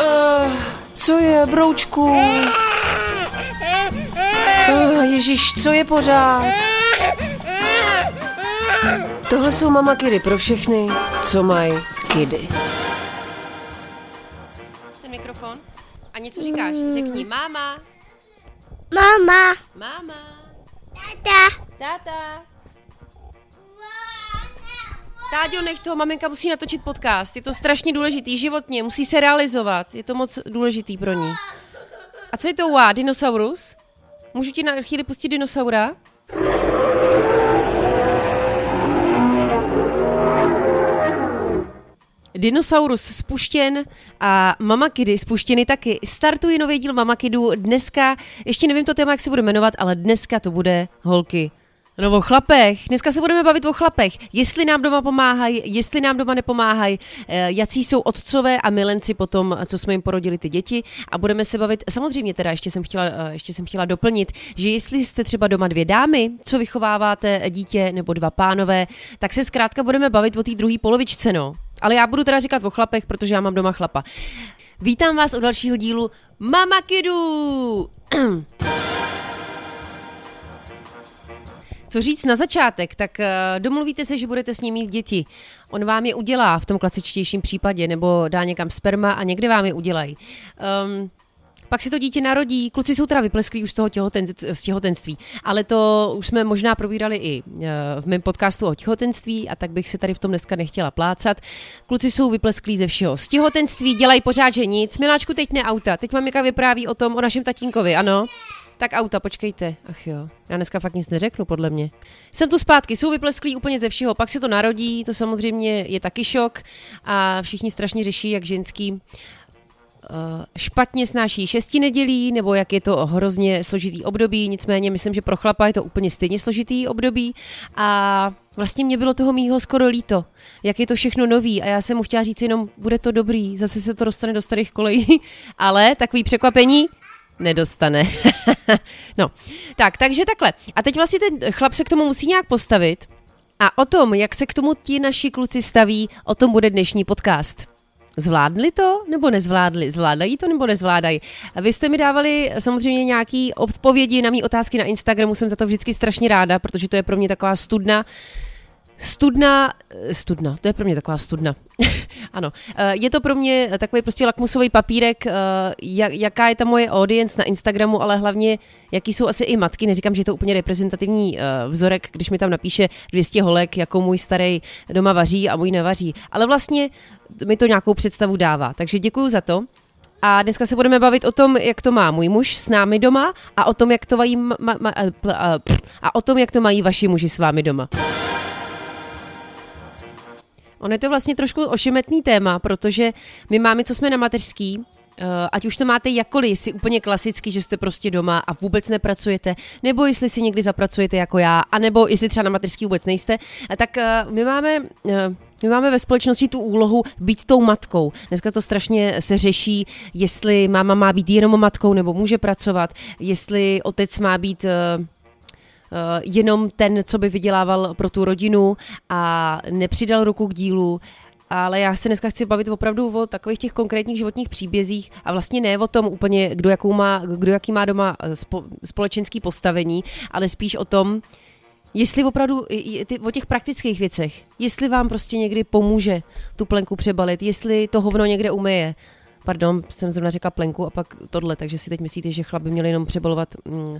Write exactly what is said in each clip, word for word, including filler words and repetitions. Uh, co je, broučku? Uh, Ježíš, co je pořád? Tohle jsou mamakidy pro všechny, co mají kidy. Ten mikrofon? A něco říkáš? Řekni máma. Máma. Máma. Táta. Táta. Táďo, nech toho, maminka musí natočit podcast. Je to strašně důležitý životně, musí se realizovat. Je to moc důležitý pro ní. A co je to uá? Dinosaurus? Můžu ti na chvíli pustit dinosaura? Dinosaurus spuštěn a Mamakidy spuštěny taky. Startuje nový díl Mamakidu dneska. Ještě nevím to téma, jak se bude jmenovat, ale dneska to bude holky. No o chlapech. Dneska se budeme bavit o chlapech. Jestli nám doma pomáhají, jestli nám doma nepomáhají, jací jsou otcové a milenci potom, co jsme jim porodili ty děti. A budeme se bavit, samozřejmě teda ještě jsem chtěla, ještě jsem chtěla doplnit, že jestli jste třeba doma dvě dámy, co vychováváte dítě, nebo dva pánové, tak se zkrátka budeme bavit o té druhé polovičce, no. Ale já budu teda říkat o chlapech, protože já mám doma chlapa. Vítám vás u dalšího dílu Mamakidu! Co říct na začátek, tak domluvíte se, že budete s ním mít děti. On vám je udělá v tom klasičtějším případě, nebo dá někam sperma a někde vám je udělají. Um, pak si to dítě narodí, kluci jsou teda vyplesklí už z toho těhoten, z těhotenství, ale to už jsme možná probírali i v mém podcastu o těhotenství a tak bych se tady v tom dneska nechtěla plácat. Kluci jsou vyplesklí ze všeho. Z těhotenství dělají pořád, že nic. Miláčku, teď ne auta, teď maminka vypráví o tom, o našem tatínkovi, ano? Tak auta, počkejte. Ach jo, já dneska fakt nic neřeknu, podle mě. Jsem tu zpátky, jsou vyplesklí úplně ze všeho, pak se to narodí, to samozřejmě je taky šok a všichni strašně řeší, jak ženský uh, špatně snáší šesti nedělí, nebo jak je to hrozně složitý období, nicméně myslím, že pro chlapa je to úplně stejně složitý období a vlastně mě bylo toho mýho skoro líto, jak je to všechno nový a já jsem mu chtěla říct jenom, bude to dobrý, zase se to dostane do starých kolejí, ale takový překvapení nedostane. No, tak, takže takhle. A teď vlastně ten chlap se k tomu musí nějak postavit a o tom, jak se k tomu ti naši kluci staví, o tom bude dnešní podcast. Zvládli to nebo nezvládli? Zvládají to nebo nezvládají? A vy jste mi dávali samozřejmě nějaké odpovědi na mý otázky na Instagramu, jsem za to vždycky strašně ráda, protože to je pro mě taková studna, Studna, studna, to je pro mě taková studna, ano, je to pro mě takový prostě lakmusový papírek, jaká je ta moje audience na Instagramu, ale hlavně, jaký jsou asi i matky, neříkám, že je to úplně reprezentativní vzorek, když mi tam napíše dvě stě holek, jako můj starý doma vaří a můj nevaří, ale vlastně mi to nějakou představu dává, takže děkuju za to. A dneska se budeme bavit o tom, jak to má můj muž s námi doma a o tom, jak to mají, ma, ma, a, a o tom, jak to mají vaši muži s vámi doma. Ono je to vlastně trošku ošemetný téma, protože my máme, co jsme na mateřský, ať už to máte jakkoliv, si úplně klasicky, že jste prostě doma a vůbec nepracujete, nebo jestli si někdy zapracujete jako já, anebo jestli třeba na mateřský vůbec nejste, tak my máme, my máme ve společnosti tu úlohu být tou matkou. Dneska to strašně se řeší, jestli máma má být jenom matkou, nebo může pracovat, jestli otec má být... Uh, jenom ten, co by vydělával pro tu rodinu a nepřidal ruku k dílu, ale já se dneska chci bavit opravdu o takových těch konkrétních životních příbězích a vlastně ne o tom úplně, kdo, jakou má, kdo jaký má doma spo, společenský postavení, ale spíš o tom, jestli opravdu, o těch praktických věcech, jestli vám prostě někdy pomůže tu plenku přebalit, jestli to hovno někde umeje. Pardon, jsem zrovna řekla plenku a pak tohle, takže si teď myslíte, že chlap by měl jenom přebalovat... Mm,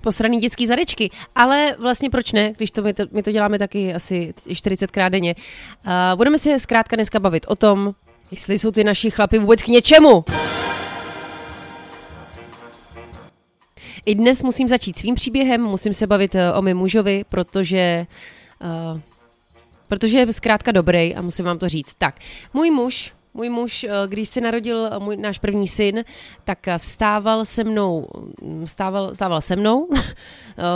posraný dětský zadečky, ale vlastně proč ne, když to my, to, my to děláme taky asi čtyřicetkrát denně. Uh, budeme se zkrátka dneska bavit o tom, jestli jsou ty naši chlapi vůbec k něčemu. I dnes musím začít svým příběhem, musím se bavit o mém mužovi, protože, uh, protože je zkrátka dobrý a musím vám to říct. Tak, můj muž... Můj muž, když se narodil můj, náš první syn, tak vstával se mnou, vstával, vstával se mnou,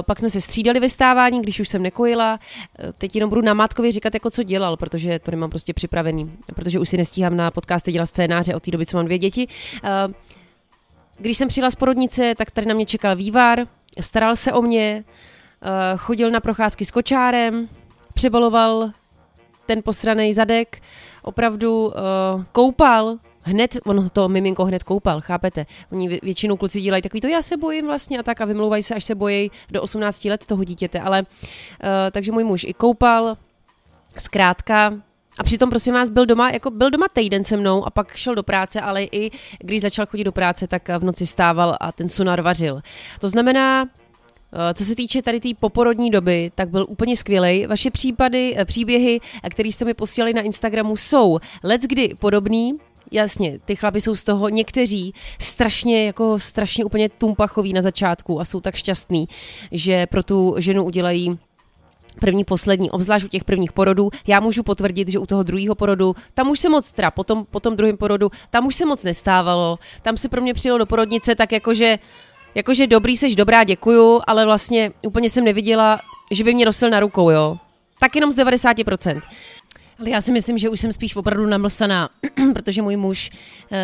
pak jsme se střídali ve stávání, když už jsem nekojila, teď jenom budu na mátkově říkat, jako co dělal, protože to nemám prostě připravený, protože už si nestíhám na podcasty dělat scénáře od té doby, co mám dvě děti. Když jsem přijela z porodnice, tak tady na mě čekal vývar, staral se o mě, chodil na procházky s kočárem, přebaloval ten posranej zadek opravdu uh, koupal. Hned, on to miminko hned koupal, chápete? Oni většinou kluci dělají takový to, já se bojím vlastně a tak a vymlouvají se, až se bojí do osmnácti let toho dítěte, ale uh, takže můj muž i koupal, zkrátka. A přitom, prosím vás, byl doma, jako byl doma týden se mnou a pak šel do práce, ale i když začal chodit do práce, tak v noci stával a ten sunar vařil. To znamená, co se týče tady té poporodní doby, tak byl úplně skvělej. Vaše případy, příběhy, které jste mi posílali na Instagramu, jsou leckdy podobný. Jasně, ty chlapi jsou z toho někteří strašně, jako strašně úplně tumpachoví na začátku a jsou tak šťastní, že pro tu ženu udělají první, poslední, obzvlášť u těch prvních porodů. Já můžu potvrdit, že u toho druhého porodu, tam už se moc, teda potom, potom druhém porodu, tam už se moc nestávalo. Tam se pro mě přijelo do porodnice tak jakože, jakože dobrý, seš dobrá, děkuju, ale vlastně úplně jsem neviděla, že by mě nosil na rukou, jo. Tak jenom z devadesát procent. Ale já si myslím, že už jsem spíš opravdu namlsaná, protože můj muž,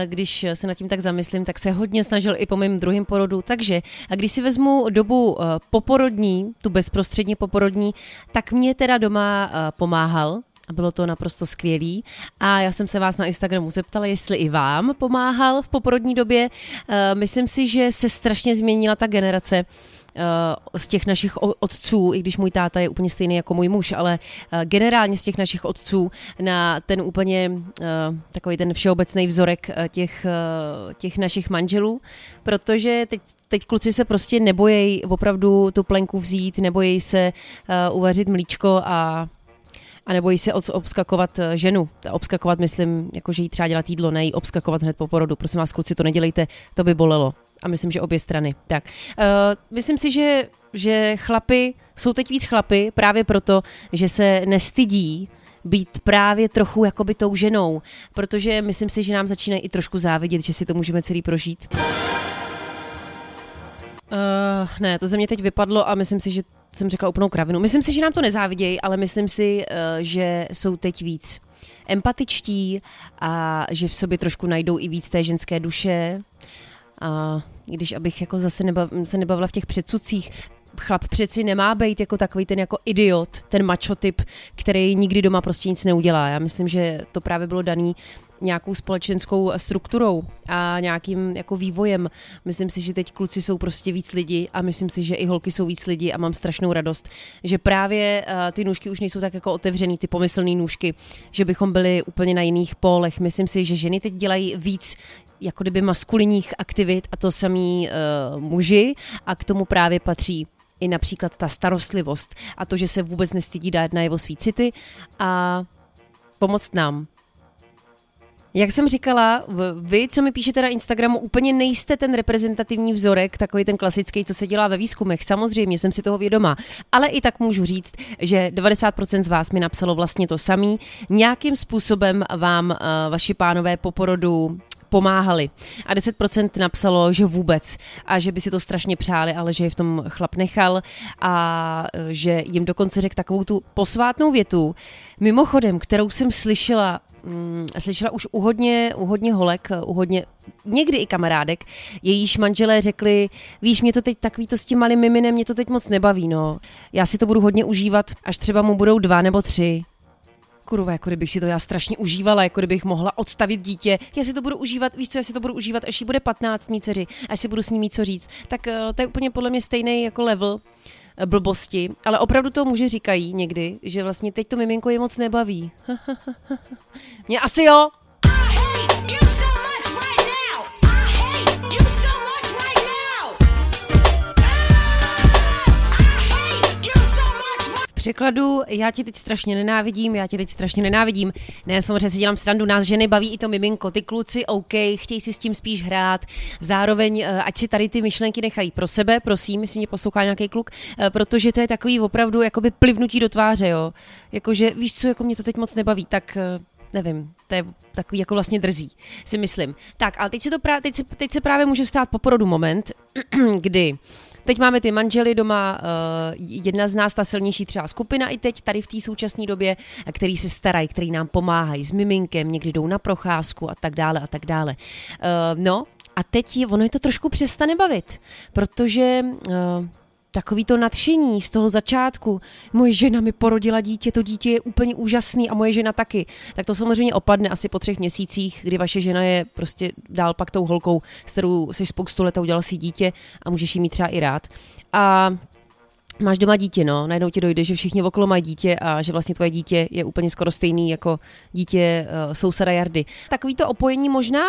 když se nad tím tak zamyslím, tak se hodně snažil i po mém druhém porodu. Takže a když si vezmu dobu poporodní, tu bezprostředně poporodní, tak mě teda doma pomáhal a bylo to naprosto skvělý. A já jsem se vás na Instagramu zeptala, jestli i vám pomáhal v poporodní době. Myslím si, že se strašně změnila ta generace z těch našich otců, i když můj táta je úplně stejný jako můj muž, ale generálně z těch našich otců na ten úplně takový ten všeobecný vzorek těch, těch našich manželů, protože teď, teď kluci se prostě nebojí opravdu tu plenku vzít, nebojí se uvařit mlíčko a A nebojí se obskakovat ženu. Obskakovat, myslím, jako že jí třeba dělat jídlo, ne jí obskakovat hned po porodu. Prosím vás, kluci, to nedělejte, to by bolelo. A myslím, že obě strany. Tak. Uh, myslím si, že, že chlapi, jsou teď víc chlapi právě proto, že se nestydí být právě trochu jakoby tou ženou. Protože myslím si, že nám začínají i trošku závidět, že si to můžeme celý prožít. Uh, ne, to ze mě teď vypadlo a myslím si, že jsem řekla úplnou kravinu. Myslím si, že nám to nezávidějí, ale myslím si, že jsou teď víc empatičtí a že v sobě trošku najdou i víc té ženské duše. A když abych jako zase nebav, se nebavila v těch předsudcích, chlap přeci nemá být jako takový ten jako idiot, ten macho typ, který nikdy doma prostě nic neudělá. Já myslím, že to právě bylo daný nějakou společenskou strukturou a nějakým jako vývojem. Myslím si, že teď kluci jsou prostě víc lidi a myslím si, že i holky jsou víc lidi a mám strašnou radost, že právě uh, ty nůžky už nejsou tak jako otevřený, ty pomyslný nůžky, že bychom byli úplně na jiných pólech. Myslím si, že ženy teď dělají víc jako kdyby maskulinních aktivit a to samý uh, muži a k tomu právě patří i například ta starostlivost a to, že se vůbec nestydí dát najevo svý city a pomoct nám. Jak jsem říkala, vy, co mi píšete na Instagramu, úplně nejste ten reprezentativní vzorek, takový ten klasický, co se dělá ve výzkumech. Samozřejmě, jsem si toho vědomá. Ale i tak můžu říct, že devadesát procent z vás mi napsalo vlastně to samý. Nějakým způsobem vám uh, vaši pánové po porodu pomáhali. A deset procent napsalo, že vůbec a že by si to strašně přáli, ale že je v tom chlap nechal a že jim dokonce řekl takovou tu posvátnou větu, mimochodem, kterou jsem slyšela, mm, slyšela už u hodně, u hodně holek, u hodně, někdy i kamarádek, jejíž manželé řekli, víš, mě to teď takový to s tím malým miminem, mě to teď moc nebaví, no. Já si to budu hodně užívat, až třeba mu budou dva nebo tři. Kurva, jako kdybych si to já strašně užívala, jako kdybych mohla odstavit dítě. Já si to budu užívat, víš co, já si to budu užívat, až jí bude patnáct, mý dceři, až si budu s ní mít co říct. Tak to je úplně podle mě stejný jako level blbosti, ale opravdu to muži říkají někdy, že vlastně teď to miminko je moc nebaví. Mě asi jo. Překladu, já tě teď strašně nenávidím, já tě teď strašně nenávidím. Ne, samozřejmě si dělám srandu, nás ženy baví i to miminko, ty kluci, OK, chtějí si s tím spíš hrát, zároveň ať si tady ty myšlenky nechají pro sebe, prosím, jestli mě poslouchá nějaký kluk, protože to je takový opravdu jakoby plivnutí do tváře, jo. Jakože víš co, jako mě to teď moc nebaví, tak nevím, to je takový jako vlastně drzí, si myslím. Tak, ale teď se, to pra- teď se, teď se právě může stát po porodu moment, kdy... Teď máme ty manžely doma, jedna z nás, ta silnější třeba skupina i teď tady v té současné době, který se starají, který nám pomáhají s miminkem, někdy jdou na procházku a tak dále a tak dále. No a teď je, ono je to trošku přestane bavit, protože takový to nadšení z toho začátku. Moje žena mi porodila dítě, to dítě je úplně úžasný a moje žena taky. Tak to samozřejmě opadne asi po třech měsících, kdy vaše žena je prostě dál pak tou holkou, s kterou jsi spoustu let a udělal si dítě a můžeš jí mít třeba i rád. A máš doma dítě, no, najednou ti dojde, že všichni okolo mají dítě a že vlastně tvoje dítě je úplně skoro stejný jako dítě uh, souseda Jardy. Takový to opojení možná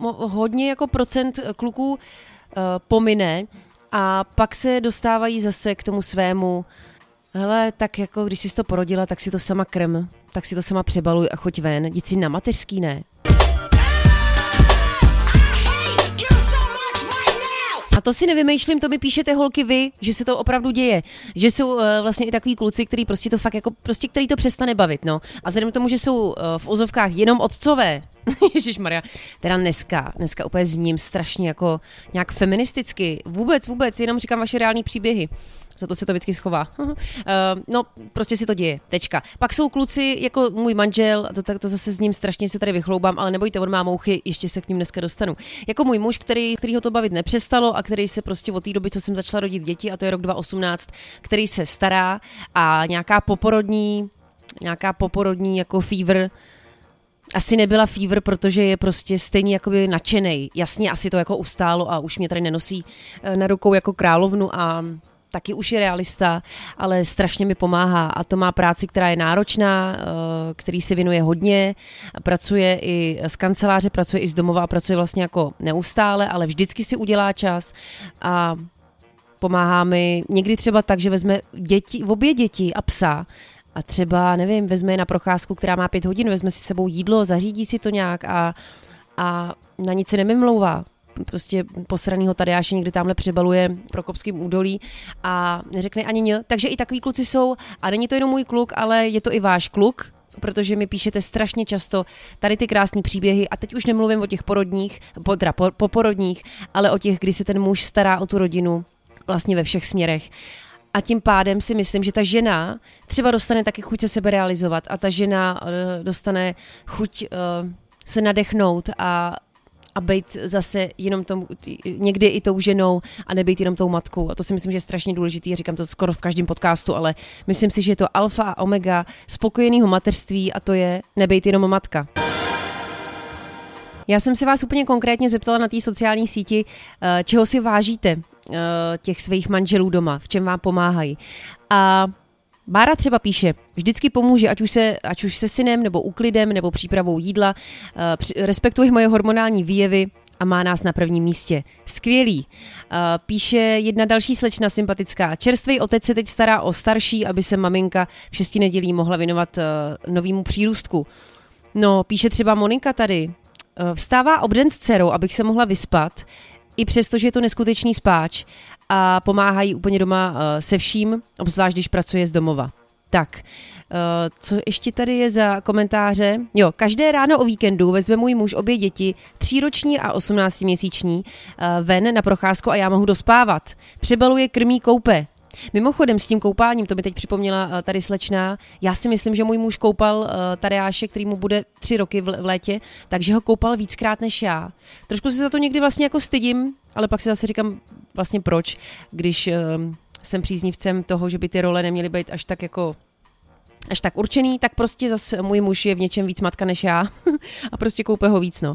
mo- hodně jako procent kluků uh, pomine a pak se dostávají zase k tomu svému, hele, tak jako když jsi to porodila, tak si to sama krm, tak si to sama přebaluj a choď ven, jdi si na mateřský, ne? A to si nevymýšlím, to mi píšete holky vy, že se to opravdu děje. Že jsou uh, vlastně i takový kluci, který prostě to fakt jako, prostě který to přestane bavit, no. A vzhledem k tomu, že jsou uh, v ozovkách jenom otcové, ježišmarja, teda dneska, dneska úplně s ním strašně jako nějak feministicky, vůbec, vůbec, jenom říkám vaše reální příběhy. Za to se to vždycky schová. uh, no, prostě si to děje, tečka. Pak jsou kluci, jako můj manžel, to, tak to zase s ním strašně se tady vychloubám, ale nebojte, on má mouchy, ještě se k ním dneska dostanu. Jako můj muž, který, který ho to bavit nepřestalo a který se prostě od té doby, co jsem začala rodit děti, a to je rok dva tisíce osmnáct, který se stará a nějaká poporodní, nějaká poporodní jako fever, asi nebyla fever, protože je prostě stejně jakoby nadšenej. Jasně, asi to jako ustálo a už mě tady nenosí na rukou jako královnu a taky už je realista, ale strašně mi pomáhá a to má práci, která je náročná, který se věnuje hodně, pracuje i z kanceláře, pracuje i z domova a pracuje vlastně jako neustále, ale vždycky si udělá čas a pomáhá mi někdy třeba tak, že vezme děti, obě děti a psa a třeba, nevím, vezme je na procházku, která má pět hodin, vezme si s sebou jídlo, zařídí si to nějak a, a na nic se nemymlouvá. Prostě posranýho Tadeáše někdy tamhle přebaluje Prokopským údolí a neřekne ani ně. Takže i takový kluci jsou a není to jenom můj kluk, ale je to i váš kluk, protože mi píšete strašně často tady ty krásné příběhy a teď už nemluvím o těch porodních, podra, po, poporodních, ale o těch, kdy se ten muž stará o tu rodinu vlastně ve všech směrech. A tím pádem si myslím, že ta žena třeba dostane taky chuť se sebe realizovat a ta žena dostane chuť uh, se nadechnout a a být zase jenom tom, někdy i tou ženou a nebejt jenom tou matkou. A to si myslím, že je strašně důležitý. Říkám to skoro v každém podcastu, ale myslím si, že je to alfa a omega spokojeného mateřství a to je nebejt jenom matka. Já jsem se vás úplně konkrétně zeptala na té sociální síti, čeho si vážíte těch svých manželů doma, v čem vám pomáhají. A Bára třeba píše, vždycky pomůže, ať už se, ať už se synem, nebo uklidem, nebo přípravou jídla, uh, respektuje moje hormonální výjevy a má nás na prvním místě. Skvělý. Uh, píše jedna další slečna sympatická. Čerstvý otec se teď stará o starší, aby se maminka v šesti nedělí mohla věnovat uh, novému přírůstku. No, píše třeba Monika tady. Uh, vstává obden s dcerou, abych se mohla vyspat, i přesto, že je to neskutečný spáč. A pomáhají úplně doma se vším, obzvlášť když pracuje z domova. Tak, co ještě tady je za komentáře? Jo, každé ráno o víkendu vezme můj muž obě děti, tříroční a osmnáctiměsíční, ven na procházku a já mohu dospávat. Přebaluje, krmí, koupe. Mimochodem s tím koupáním, to mi teď připomněla tady slečná, já si myslím, že můj muž koupal Tadeáše, který mu bude tři roky v létě, takže ho koupal víckrát než já. Trošku se za to někdy vlastně jako stydím, ale pak si zase říkám vlastně proč, když jsem příznivcem toho, že by ty role neměly být až tak jako až tak určený, tak prostě zase můj muž je v něčem víc matka než já a prostě koupe ho víc, no.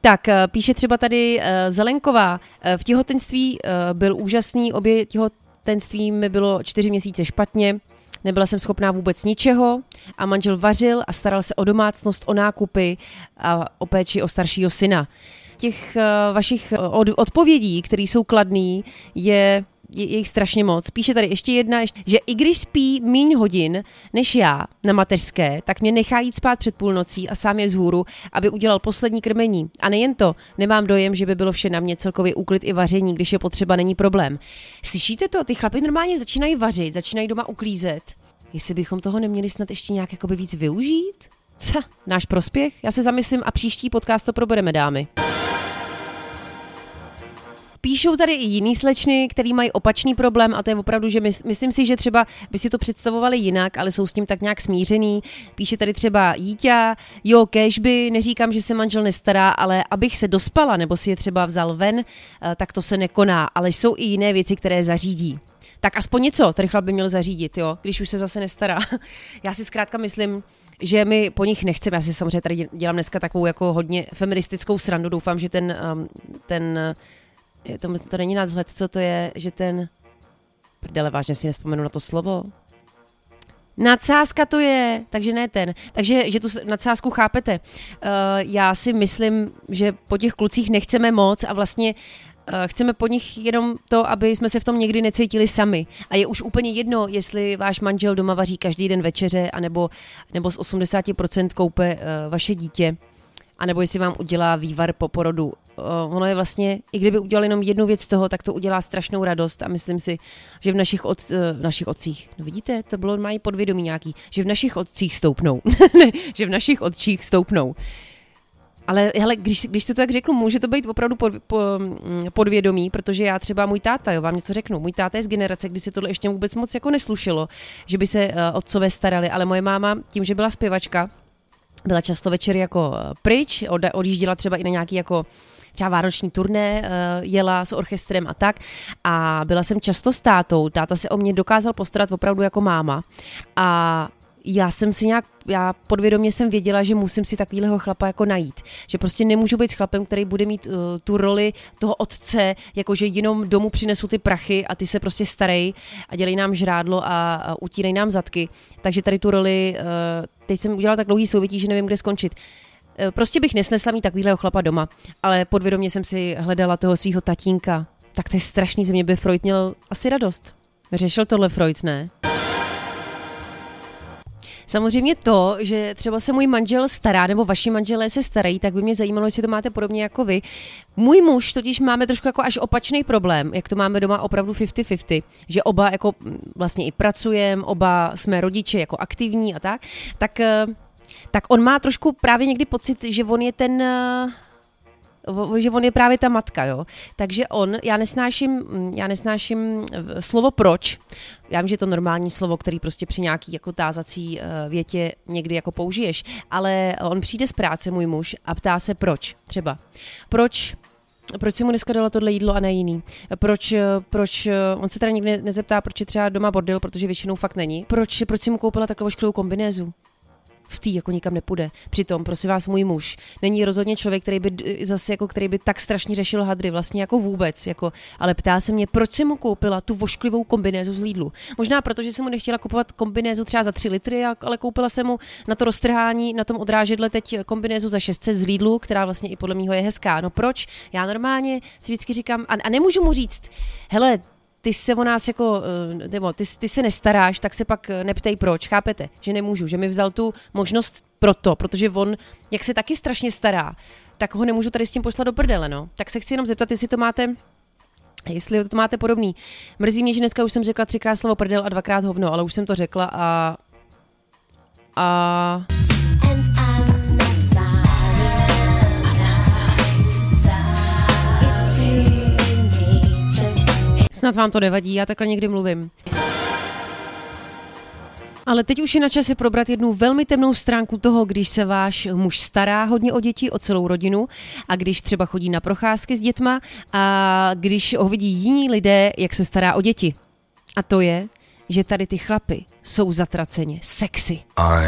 Tak, píše třeba tady Zelenková, v těhotenství byl úžasný, obě těhot Tenství mi bylo čtyři měsíce špatně, nebyla jsem schopná vůbec ničeho a manžel vařil a staral se o domácnost, o nákupy a o péči o staršího syna. Těch uh, vašich od, odpovědí, které jsou kladný, je, je, je jich strašně moc. Píše tady ještě jedna, že i když spí míň hodin než já na mateřské, tak mě nechá jít spát před půlnocí a sám je vzhůru, aby udělal poslední krmení. A nejen to, nemám dojem, že by bylo vše na mě, celkově úklid i vaření, když je potřeba, není problém. Slyšíte to? Ty chlapi normálně začínají vařit, začínají doma uklízet. Jestli bychom toho neměli snad ještě nějak jakoby víc využít? Co? Náš prospěch? Já se zamyslím a příští podcast to probereme, dámy. Píšou tady i jiný slečny, který mají opačný problém a to je opravdu, že myslím si, že třeba by si to představovali jinak, ale jsou s tím tak nějak smířený. Píše tady třeba Jítě, jo, kéžby, neříkám, že se manžel nestará, ale abych se dospala nebo si je třeba vzal ven, tak to se nekoná, ale jsou i jiné věci, které zařídí. tak aspoň něco ten chlap by měl zařídit, jo, když už se zase nestará. Já si zkrátka myslím, že my po nich nechceme. Já si samozřejmě tady dělám dneska takovou jako hodně feministickou srandu. Doufám, že ten, ten to, to není nadhled, co to je, že ten, prdele, vážně si nespomenu na to slovo. Nadsázka to je, takže ne ten. Takže, že tu nadsázku chápete. Uh, já si myslím, že po těch klucích nechceme moc a vlastně uh, chceme po nich jenom to, aby jsme se v tom někdy necítili sami. A je už úplně jedno, jestli váš manžel doma vaří každý den večeře, anebo, nebo z osmdesát procent koupe uh, vaše dítě, anebo jestli vám udělá vývar po porodu. Uh, ono je vlastně, i kdyby udělal jenom jednu věc z toho, tak to udělá strašnou radost a myslím si, že v našich, od, uh, v našich otcích, no vidíte, to bylo mají podvědomí nějaký, že v našich otcích stoupnou, ne, že v našich otcích stoupnou. Ale hele, když, když se to tak řeknu, může to být opravdu pod, pod, podvědomí, protože já třeba můj táta, jo, vám něco řeknu, můj táta je z generace, kdy se tohle ještě vůbec moc jako neslušilo, že by se uh, otcové starali, ale moje máma, tím, že byla zpěvačka, byla často večer jako pryč, odjížděla třeba i na nějaký jako třeba vánoční turné, jela s orchestrem a tak. A byla jsem často s tátou, táta se o mě dokázal postarat opravdu jako máma. A já jsem si nějak, já podvědomě jsem věděla, že musím si takovýhleho chlapa jako najít. Že prostě nemůžu být chlapem, který bude mít uh, tu roli toho otce, jakože jenom domů přinesu ty prachy a ty se prostě starej a dělej nám žrádlo a, a utírej nám zadky. Takže tady tu roli, uh, teď jsem udělala tak dlouhý souvětí, že nevím, kde skončit. Uh, prostě bych nesnesla mít takovýhleho chlapa doma, ale podvědomě jsem si hledala toho svýho tatínka. Tak to je strašný, ze mě by Freud měl asi radost. Řešil tohle Freud, ne? Samozřejmě to, že třeba se můj manžel stará, nebo vaši manželé se starají, tak by mě zajímalo, jestli to máte podobně jako vy. Můj muž totiž máme trošku jako až opačný problém, jak to máme doma opravdu fifty fifty, že oba jako vlastně i pracujeme, oba jsme rodiče jako aktivní a tak, tak, tak on má trošku právě někdy pocit, že on je ten... že on je právě ta matka, jo. Takže on, já nesnáším, já nesnáším slovo proč. Já vím, že je to normální slovo, který prostě při nějaký jako tázací větě někdy jako použiješ, ale on přijde z práce, můj muž, a ptá se proč, třeba. Proč, proč si mu dneska dala tohle jídlo a ne jiný? Proč, proč, on se teda nikdy nezeptá, proč je třeba doma bordel, protože většinou fakt není. Proč, proč si mu koupila takovou ošklivou kombinézu? V tý jako nikam nepůjde. Přitom, prosím vás, můj muž není rozhodně člověk, který by zase jako který by tak strašně řešil hadry, vlastně jako vůbec, jako, ale ptá se mě, proč jsem mu koupila tu vošklivou kombinézu z Lidlu. Možná proto, že jsem mu nechtěla kupovat kombinézu třeba za tři litry, ale koupila jsem mu na to roztrhání, na tom odrážedle teď kombinézu za šest set z Lidlu, která vlastně i podle mýho je hezká. No proč? Já normálně si vždycky říkám a, a nemůžu mu říct, hele, ty se o nás jako, nebo ty, ty se nestaráš, tak se pak neptej proč, chápete, že nemůžu, že mi vzal tu možnost proto, protože on, jak se taky strašně stará, tak ho nemůžu tady s tím poslat do prdele, no. Tak se chci jenom zeptat, jestli to máte, jestli to máte podobný. Mrzí mě, že dneska už jsem řekla třikrát slovo prdel a dvakrát hovno, ale už jsem to řekla a... a... Snad vám to nevadí, já takhle někdy mluvím. Ale teď už je na čase probrat jednu velmi temnou stránku toho, když se váš muž stará hodně o děti, o celou rodinu a když třeba chodí na procházky s dětma a když ho vidí jiní lidé, jak se stará o děti. A to je, že tady ty chlapy jsou zatraceně sexy.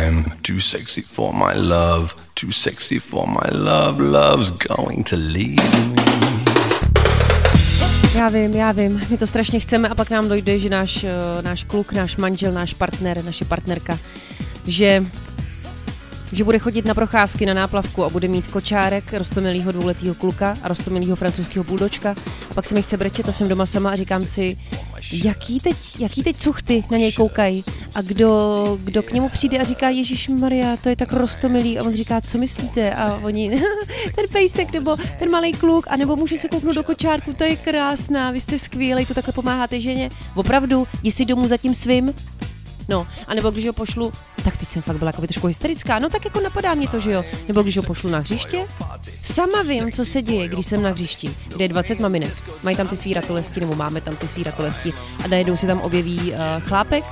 I'm too sexy for my love, too sexy for my love, love's going to leave me. Já vím, já vím, my to strašně chceme a pak nám dojde, že náš, náš kluk, náš manžel, náš partner, naše partnerka, že, že bude chodit na procházky, na náplavku a bude mít kočárek, roztomilýho dvouletýho kluka a roztomilýho francouzského buldočka a pak se mi chce brečet a jsem doma sama a říkám si, jaký teď, jaký teď cuchty na něj koukají a kdo, kdo k němu přijde a říká, ježišmarja, to je tak roztomilý a on říká, co myslíte a oni, ten pejsek nebo ten malej kluk a nebo může se kouknout do kočárku, to je krásná, vy jste skvělej, to takhle pomáháte ženě, opravdu, jsi domů za tím svým. No, a nebo když ho pošlu, tak teď jsem fakt byla jako trošku hysterická, no tak jako napadá mě to, že jo. Nebo když ho pošlu na hřiště, sama vím, co se děje, když jsem na hřišti, kde je dvacet maminek, mají tam ty svý ratolesti, nebo máme tam ty svý ratolesti a najednou se tam objeví uh, chlápek,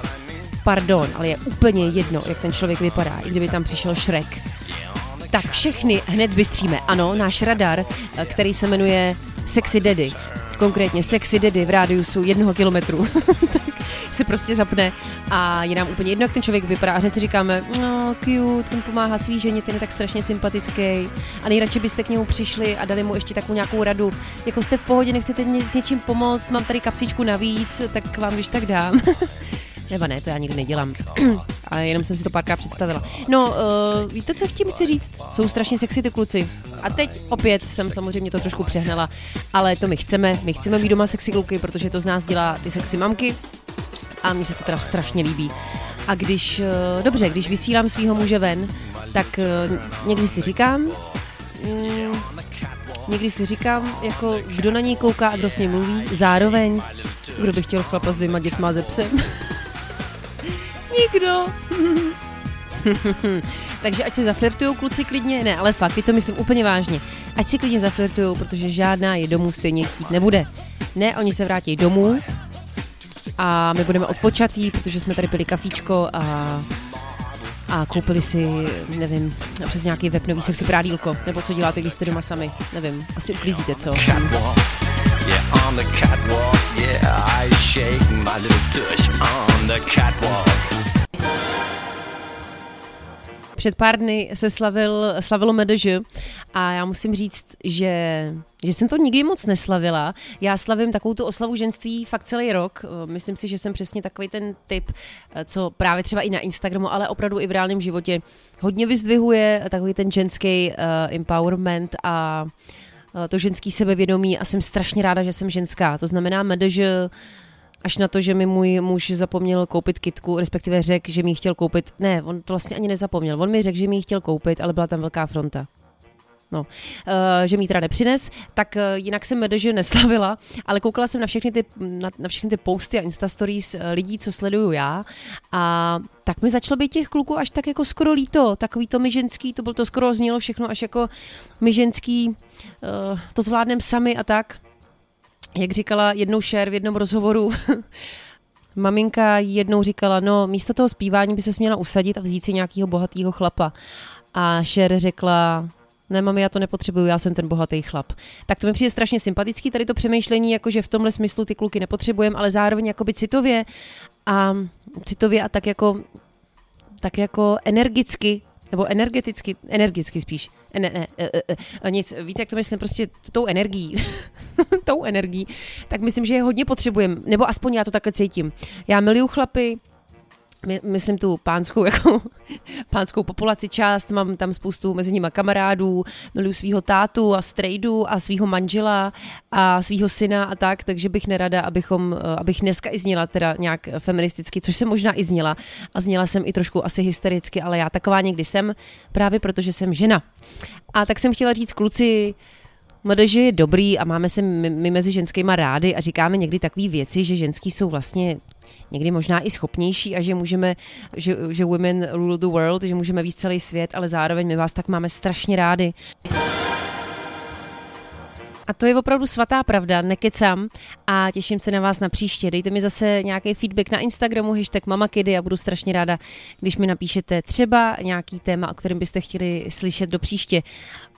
pardon, ale je úplně jedno, jak ten člověk vypadá, i kdyby tam přišel Shrek. Tak všechny hned zbystříme, ano, náš radar, který se jmenuje Sexy Daddy, konkrétně Sexy Daddy v rádiusu jednoho kilometru, tak se prostě zapne a je nám úplně jedno, jak ten člověk vypadá. A hned si říkáme, no cute, ten pomáhá svý ženě, ten je tak strašně sympatický. A nejradši byste k němu přišli a dali mu ještě takovou nějakou radu. Jako jste v pohodě, nechcete s něčím pomoct, mám tady kapsičku navíc, tak vám když tak dám. Nebo ne, to já nikdy nedělám. A jenom jsem si to párkrát představila. No, uh, víte, co tím chci říct? Jsou strašně sexy ty kluci. A teď opět jsem samozřejmě to trošku přehnala, ale to my chceme. My chceme mít doma sexy kluky, protože to z nás dělá ty sexy mamky. A mně se to teda strašně líbí. A když, uh, dobře, když vysílám svýho muže ven, tak uh, někdy si říkám... Mm, Někdy si říkám, jako kdo na něj kouká a kdo s ním mluví, zároveň, kdo by chtěl chlapa s dvěma dětma a ze psem. Nikdo. Takže ať si zaflirtujou kluci klidně, ne, ale fakt, teď to myslím úplně vážně. Ať si klidně zaflirtujou, protože žádná je domů stejně chtít nebude. Ne, oni se vrátí domů a my budeme odpočatí, protože jsme tady pili kafíčko a... a koupili si, nevím, přes nějaký web nový sexy prádílko, nebo co děláte, když jste doma sami, nevím, asi uklízíte, co? Před pár dny se slavil, slavilo MDŽ a já musím říct, že, že jsem to nikdy moc neslavila. Já slavím takovou tu oslavu ženství fakt celý rok. Myslím si, že jsem přesně takový ten typ, co právě třeba i na Instagramu, ale opravdu i v reálném životě hodně vyzdvihuje takový ten ženský uh, empowerment a uh, to ženský sebevědomí a jsem strašně ráda, že jsem ženská. To znamená MDŽ... Až na to, že mi můj muž zapomněl koupit kitku, respektive řekl, že mi ji chtěl koupit. Ne, on to vlastně ani nezapomněl. On mi řekl, že mi ji chtěl koupit, ale byla tam velká fronta. No, uh, že mi ji teda nepřines, tak uh, jinak jsem MDŽ neslavila, ale koukala jsem na všechny ty, na, na všechny ty posty a instastories lidí, co sleduju já a tak mi začalo být těch kluků až tak jako skoro líto, takový to my ženský, to bylo to skoro znělo všechno až jako my ženský, uh, to zvládnem sami a tak. Jak říkala jednou Cher v jednom rozhovoru, maminka jednou říkala, no místo toho zpívání by se měla usadit a vzít si nějakého bohatého chlapa. A Cher řekla, ne mami, já to nepotřebuju, já jsem ten bohatý chlap. Tak to mi přijde strašně sympatický, tady to přemýšlení, jakože v tomhle smyslu ty kluky nepotřebujeme, ale zároveň jakoby citově a citově a tak jako, tak jako energicky, nebo energeticky, energicky spíš, ne, ne, e, e, e, nic, víte, jak to myslím, prostě tou energií, tou energií, tak myslím, že je hodně potřebujeme, nebo aspoň já to takhle cítím. Já miluju chlapy, my, myslím tu pánskou, jako pánskou populaci část, mám tam spoustu mezi nimi kamarádů, miluju svýho tátu a strejdu a svýho manžela a svýho syna a tak, takže bych nerada, abychom, abych dneska i zněla teda nějak feministicky, což jsem možná i zněla a zněla jsem i trošku asi hystericky, ale já taková někdy jsem, právě protože jsem žena. A tak jsem chtěla říct, kluci, MDŽ je dobrý a máme se my, my mezi ženskýma rády a říkáme někdy takové věci, že ženský jsou vlastně někdy možná i schopnější a že můžeme, že, že women rule the world, že můžeme víc celý svět, ale zároveň my vás tak máme strašně rády. A to je opravdu svatá pravda, nekecám a těším se na vás na příště. Dejte mi zase nějaký feedback na Instagramu, hashtag Mamakidy a budu strašně ráda, když mi napíšete třeba nějaký téma, o kterém byste chtěli slyšet do příště.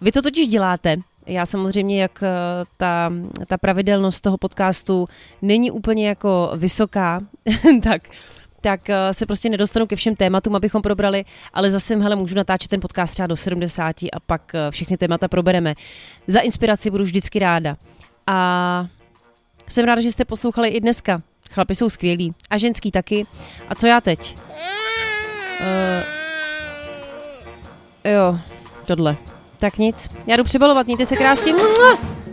Vy to totiž děláte. Já samozřejmě, jak ta, ta pravidelnost toho podcastu není úplně jako vysoká, tak, tak se prostě nedostanu ke všem tématům, abychom probrali, ale zase hele, můžu natáčet ten podcast třeba do sedmdesáti a pak všechny témata probereme. Za inspiraci budu vždycky ráda. A jsem ráda, že jste poslouchali i dneska. Chlapi jsou skvělí a ženský taky. A co já teď? Uh, jo, tohle. Tak nic, já jdu přebalovat, mějte se krásně.